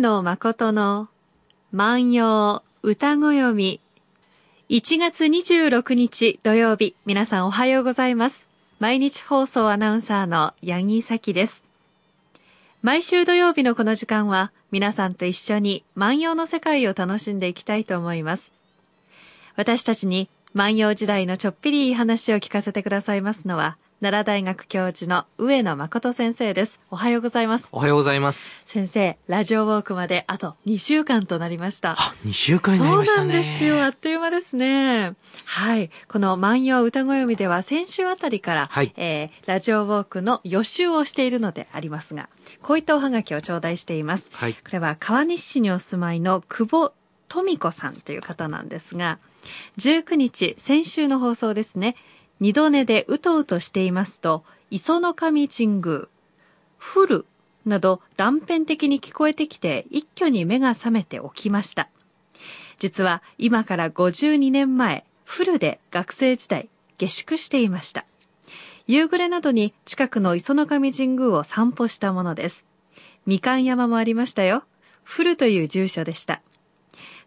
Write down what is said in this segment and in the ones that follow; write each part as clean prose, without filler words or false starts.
上野誠の万葉歌ごよみ、1月26日土曜日、皆さんおはようございます。毎日放送アナウンサーの八木咲です。毎週土曜日のこの時間は、皆さんと一緒に万葉の世界を楽しんでいきたいと思います。私たちに万葉時代のちょっぴりいい話を聞かせてくださいますのは、奈良大学教授の上野誠先生です。おはようございます。おはようございます。先生、ラジオウォークまであと2週間となりました。あ、2週間になりましたね。そうなんですよ。あっという間ですね。はい。この万葉歌ごよみでは先週あたりから、はい、ラジオウォークの予習をしているのでありますが、こういったおはがきを頂戴しています。はい。これは川西市にお住まいの久保富子さんという方なんですが、19日、先週の放送ですね。二度寝でうとうとしていますと、磯の神神宮、降るなど断片的に聞こえてきて、一挙に目が覚めて起きました。実は今から52年前、降るで学生時代、下宿していました。夕暮れなどに近くの磯の神神宮を散歩したものです。みかん山もありましたよ。降るという住所でした。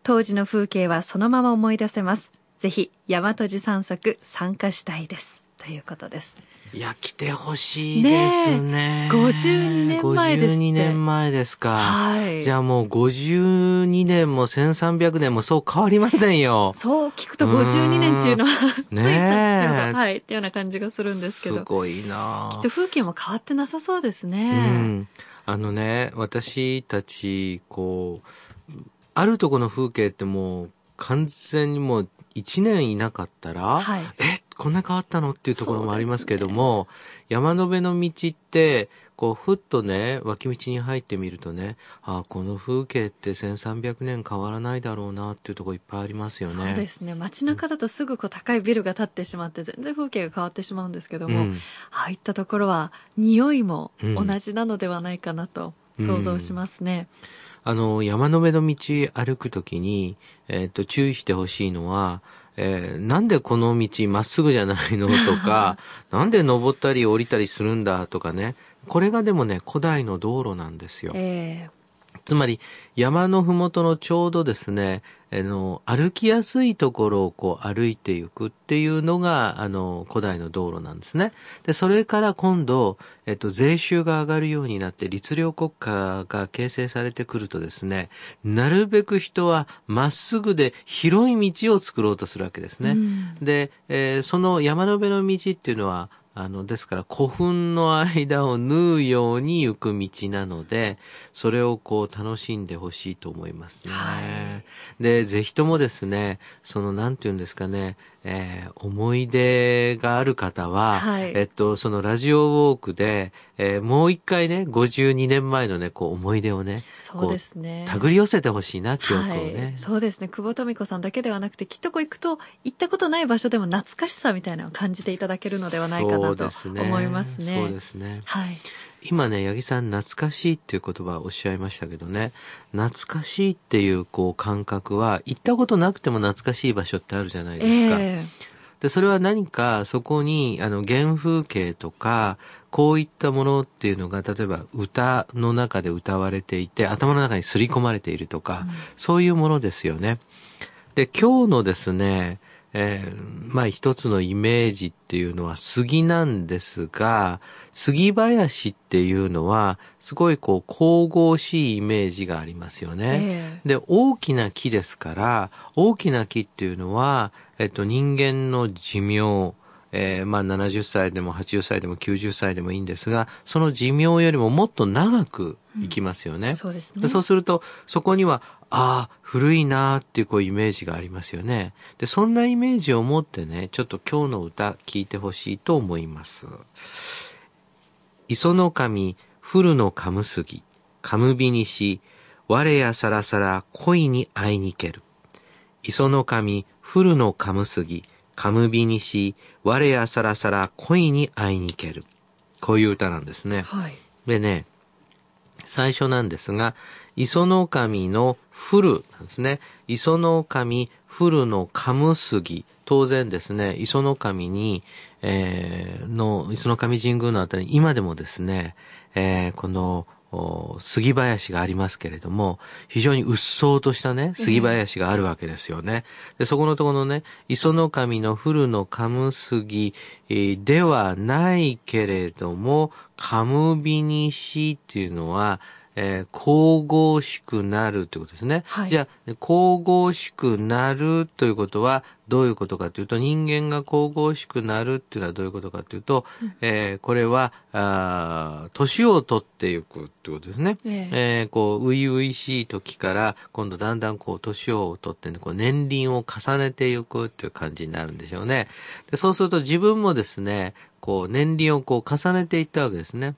当時の風景はそのまま思い出せます。ぜひ大和寺散策参加したいですということです。いや、来てほしいですね。52年前ですって。52年前ですか、はい、じゃあもう52年も1300年もそう変わりませんよ。そう聞くと52年っていうのはねえ、はい、っていうような感じがするんですけど、すごいな。きっと風景も変わってなさそうですね、うん、私たちこうあるとこの風景ってもう完全にもう1年いなかったら、はい、こんな変わったのっていうところもありますけども、ね、山の辺の道ってこうふっとね脇道に入ってみるとね、あ、この風景って1300年変わらないだろうなっていうところいっぱいありますよね。そうですね。街中だとすぐこう高いビルが建ってしまって全然風景が変わってしまうんですけども、うん、ああいったところは匂いも同じなのではないかなと想像しますね、うんうん。山の辺の道歩くときに、注意してほしいのは、なんでこの道まっすぐじゃないのとか、なんで登ったり降りたりするんだとかね。これがでもね、古代の道路なんですよ。つまり、山のふもとのちょうどですね、歩きやすいところをこう歩いていくっていうのが、古代の道路なんですね。で、それから今度、税収が上がるようになって、律令国家が形成されてくるとですね、なるべく人はまっすぐで広い道を作ろうとするわけですね。うん、で、その山の辺の道っていうのは、ですから古墳の間を縫うように行く道なので、それをこう楽しんでほしいと思いますね、はい、で、ぜひともですね、そのなんていうんですかね、思い出がある方は、はい、そのラジオウォークで、もう一回ね、52年前のね、こう思い出をね、そうですね、手繰り寄せてほしいな、記憶をね、はい。そうですね。久保富子さんだけではなくて、きっとこう行くと、行ったことない場所でも懐かしさみたいなのを感じていただけるのではないかなと思いますね。そうですね。はい。今ね、八木さん、懐かしいっていう言葉をおっしゃいましたけどね、懐かしいっていうこう感覚は、行ったことなくても懐かしい場所ってあるじゃないですか。で、それは何かそこに、原風景とか、こういったものっていうのが、例えば歌の中で歌われていて、頭の中に刷り込まれているとか、うん、そういうものですよね。で、今日のですね、一つのイメージっていうのは杉なんですが、杉林っていうのはすごいこう神々しいイメージがありますよね、で、大きな木ですから、大きな木っていうのは、人間の寿命、70歳でも80歳でも90歳でもいいんですが、その寿命よりももっと長くいきますよね、うん、そうですね。で、そうするとそこには古いなーっていうこうイメージがありますよね。で、そんなイメージを持ってね、ちょっと今日の歌聞いてほしいと思います。磯の神、古のかむすぎ、かむびにし、我やさらさら恋に会いにける。磯の神、古のかむすぎ、かむびにし、我やさらさら恋に会いにける。こういう歌なんですね。はい。でね、最初なんですが、磯の神の降るなんですね。磯の神降るのかむすぎ。当然ですね、磯の神に、磯の神神宮のあたり、今でもですね、この杉林がありますけれども、非常にうっそうとしたね、杉林があるわけですよね。で、そこのところのね、磯の神の古の神杉ではないけれども、神びにしっていうのは、神々しくなるということですね、はい、じゃあ神々しくなるということはどういうことかというと、人間が神々しくなるっていうのはどういうことかというと、これは年を取っていくということですね。こう初々しい時から今度だんだんこう年を取って、ね、こう年輪を重ねていくっていう感じになるんでしょうね。で、そうすると自分もですね、こう年輪をこう重ねていったわけですね。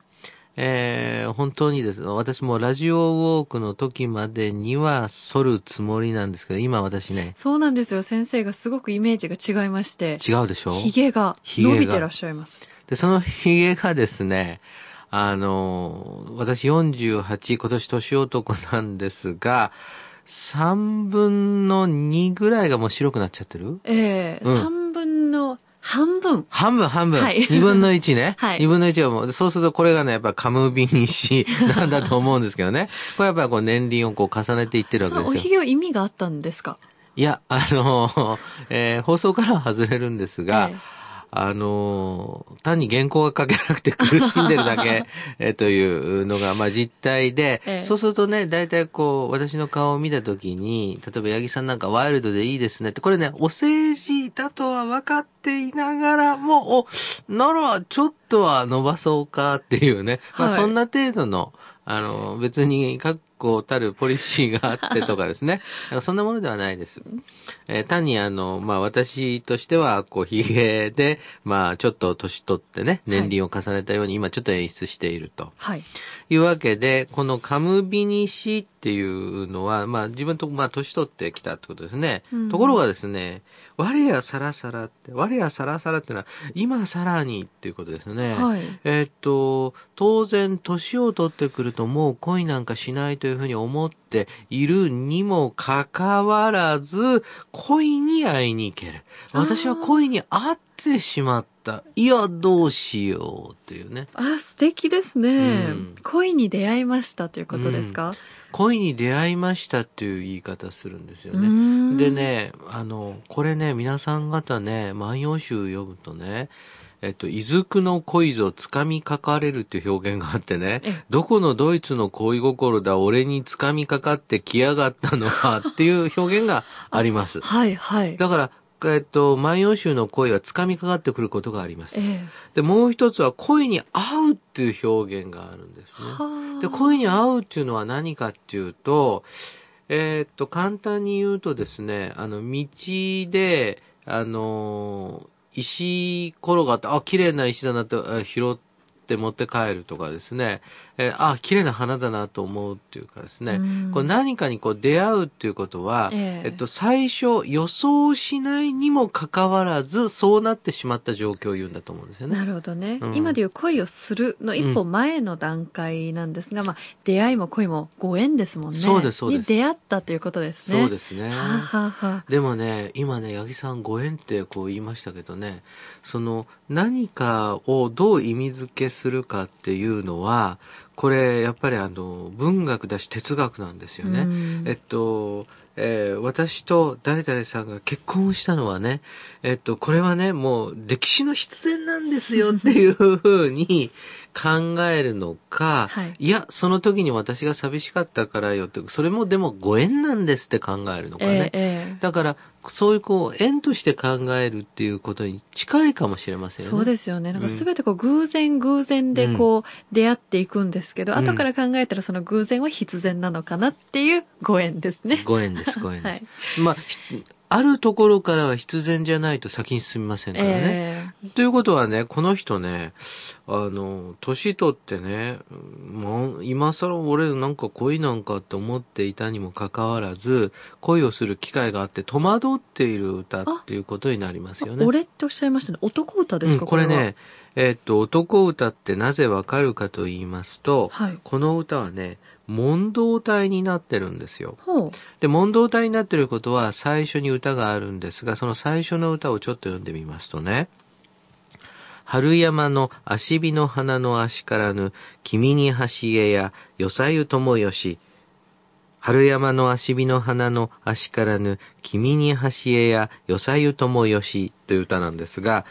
本当にですね、私もラジオウォークの時までには剃るつもりなんですけど、今私ね。そうなんですよ。先生がすごくイメージが違いまして。違うでしょ？髭が伸びてらっしゃいます。で、その髭がですね、私48、今年年男なんですが、3分の2ぐらいがもう白くなっちゃってる？3分の半分。はい。1/2ね。はい。1/2はもう、そうするとこれがね、やっぱりカムビニシなんだと思うんですけどね。これやっぱりこう年輪をこう重ねていってるわけですよ。そのおひげは意味があったんですか？いや、放送からは外れるんですが、単に原稿が書けなくて苦しんでるだけというのが、まあ実態で、そうするとね、大体こう、私の顔を見たときに、例えば八木さんなんかワイルドでいいですねって、これね、お世辞だとは分かっていながらも、なら、ちょっとは伸ばそうかっていうね、まあそんな程度の、別に確固たるポリシーがあってとかですね。そんなものではないです。単にまあ、私としては、こう、髭で、まあ、ちょっと年取ってね、年輪を重ねたように、今ちょっと演出していると。はい。いうわけで、このカムビニシっていうのは、まあ、自分と、まあ、年取ってきたってことですね。うん、ところがですね、我やさらさらって、我やさらさらっていうのは、今さらにっていうことですよね。はい。当然、年を取ってくると、もう恋なんかしないというふうに思っているにもかかわらず、恋に会いに行ける。私は恋に会ってしまった。いや、どうしようっていうね。あ、素敵ですね、うん。恋に出会いましたということですか？恋に出会いましたっていう言い方するんですよね。でね、これね、皆さん方ね、万葉集読むとね、いずくの恋ぞつかみかかれるっていう表現があってね、どこのドイツの恋心だ、俺につかみかかってきやがったのはっていう表現があります。はいはい。だから、万葉集の恋はつかみかかってくることがあります。で、もう一つは恋に合うっていう表現があるんですね。で、恋に合うっていうのは何かっていうと、簡単に言うとですね、道で、石転がって、あ、綺麗な石だなと拾って持って帰るとかですね、あ、綺麗な花だなと思うっていうかですね、これ何かにこう出会うっていうことは、最初予想しないにもかかわらずそうなってしまった状況を言うんだと思うんですよね。なるほどね。今でいう恋をするの一歩前の段階なんですが、まあ出会いも恋もご縁ですもんね。そうですそうです。に出会ったということですね。そうですね。でもね、今ね、八木さんご縁ってこう言いましたけどね、その何かをどう意味付けするかっていうのは、これやっぱり文学だし哲学なんですよね。私と誰々さんが結婚したのはね、これはね、もう歴史の必然なんですよっていう風に考えるのか、いや、その時に私が寂しかったからよって、それもでもご縁なんですって考えるのかね。だから、そういうこう、縁として考えるっていうことに近いかもしれませんよね。そうですよね。なんか全てこう、偶然でこう、出会っていくんですけど、後から考えたらその偶然は必然なのかなっていうご縁ですね。ご縁です。まあ、あるところからは必然じゃないと先に進みませんからね。ということはね、この人ね、年取ってね、もう今更俺なんか恋なんかって思っていたにもかかわらず、恋をする機会があって戸惑っている歌っていうことになりますよね。俺っておっしゃいましたね。男歌ですか、これは。これね、男歌ってなぜわかるかと言いますと、この歌はね、問答体になってるんですよ。で、問答体になってることは最初に歌があるんですが、その最初の歌をちょっと読んでみますとね、春山の足火の花の足からぬ君に橋へやよさゆともよし。春山の足火の花の足からぬ君に橋へやよさゆともよしという歌なんですが、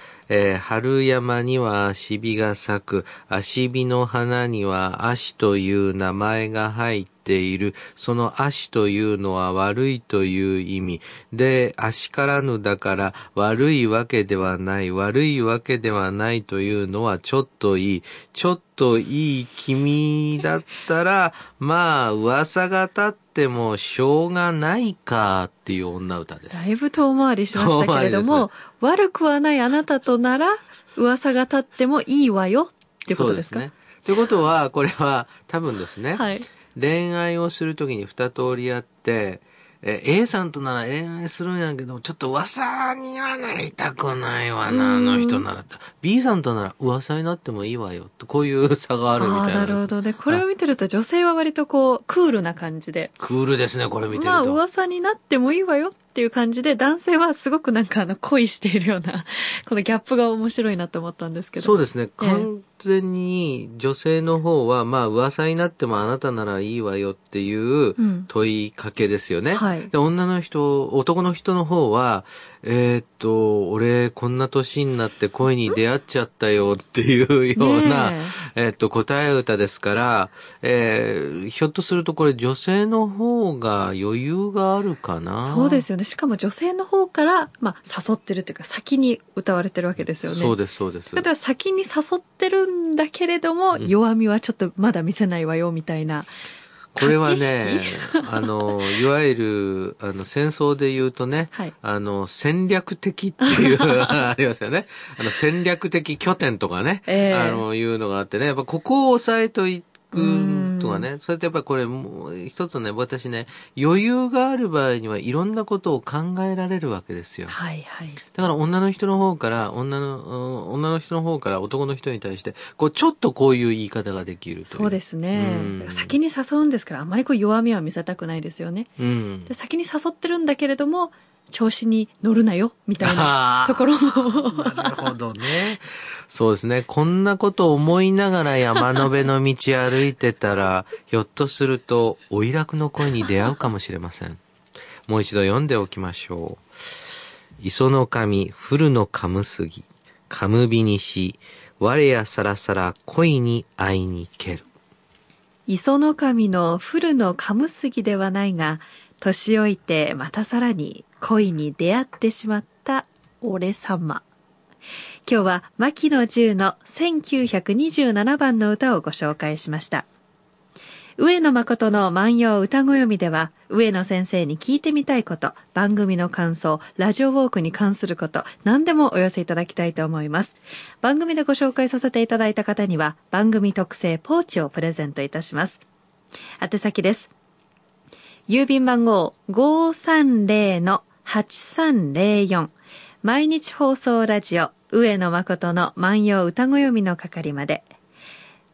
春山には足火が咲く、足火の花には足という名前が入っている。その足というのは悪いという意味で、足からぬだから悪いわけではない、悪いわけではないというのはちょっといい、ちょっといい君だったらまあ噂が立ってでもしょうがないかっていう女歌です。だいぶ遠回りしましたけれども、ね、悪くはないあなたとなら噂が立ってもいいわよってことですか。そうですね。ということはこれは多分ですね、はい、恋愛をするときに二通りあって、A さんとなら恋愛するんやけど、ちょっと噂にはなりたくないわな、あの人なら。B さんとなら噂になってもいいわよと、こういう差があるみたいな。なるほどね。これを見てると女性は割とこう、クールな感じで。クールですね、これ見てると。まあ噂になってもいいわよっていう感じで、男性はすごくなんか恋しているような、このギャップが面白いなと思ったんですけど。そうですね。完全に女性の方は、まあ噂になってもあなたならいいわよっていう問いかけですよね。うん、はい。で女の人、男の人の方は、俺こんな年になって恋に出会っちゃったよっていうような、答え歌ですから、ひょっとするとこれ女性の方が余裕があるかな。そうですよね。しかも女性の方から、まあ、誘ってるというか先に歌われてるわけですよね。そうですそうです。だから先に誘ってるんだけれども、うん、弱みはちょっとまだ見せないわよみたいな。これはね、いわゆる、戦争で言うとね、はい、戦略的っていう、ありますよね。戦略的拠点とかね、いうのがあってね、やっぱここを押さえといて、とかね。それとやっぱりこれもう一つね、私ね、余裕がある場合にはいろんなことを考えられるわけですよ。はいはい。だから女の人の方から男の人に対して、こうちょっとこういう言い方ができるという。そうですね。だから先に誘うんですから、あんまりこう弱みは見せたくないですよね。うん。で先に誘ってるんだけれども、調子に乗るなよみたいなところも。なるほどね。そうですね。こんなこと思いながら山の辺の道歩いてたら、ひょっとするとおいらくの恋に出会うかもしれません。もう一度読んでおきましょう。磯の神、古のかむすぎ、かむびにし、我やさらさら恋に会いにける。磯の神の古のかむすぎではないが、年老いてまたさらに恋に出会ってしまった俺様。今日は牧野十の1927番の歌をご紹介しました。上野誠の万葉歌ごよみでは、上野先生に聞いてみたいこと、番組の感想、ラジオウォークに関すること、何でもお寄せいただきたいと思います。番組でご紹介させていただいた方には、番組特製ポーチをプレゼントいたします。宛先です。郵便番号 530-8304 毎日放送ラジオ上野誠の万葉歌ごよみの係まで。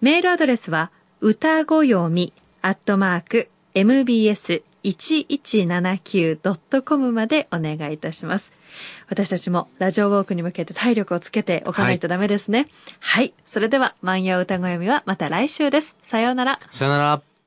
メールアドレスは歌ごよみ@mbs1179.com までお願いいたします。私たちもラジオウォークに向けて体力をつけておかないとダメですね。はい、それでは万葉歌ごよみはまた来週です。さようなら。さようなら。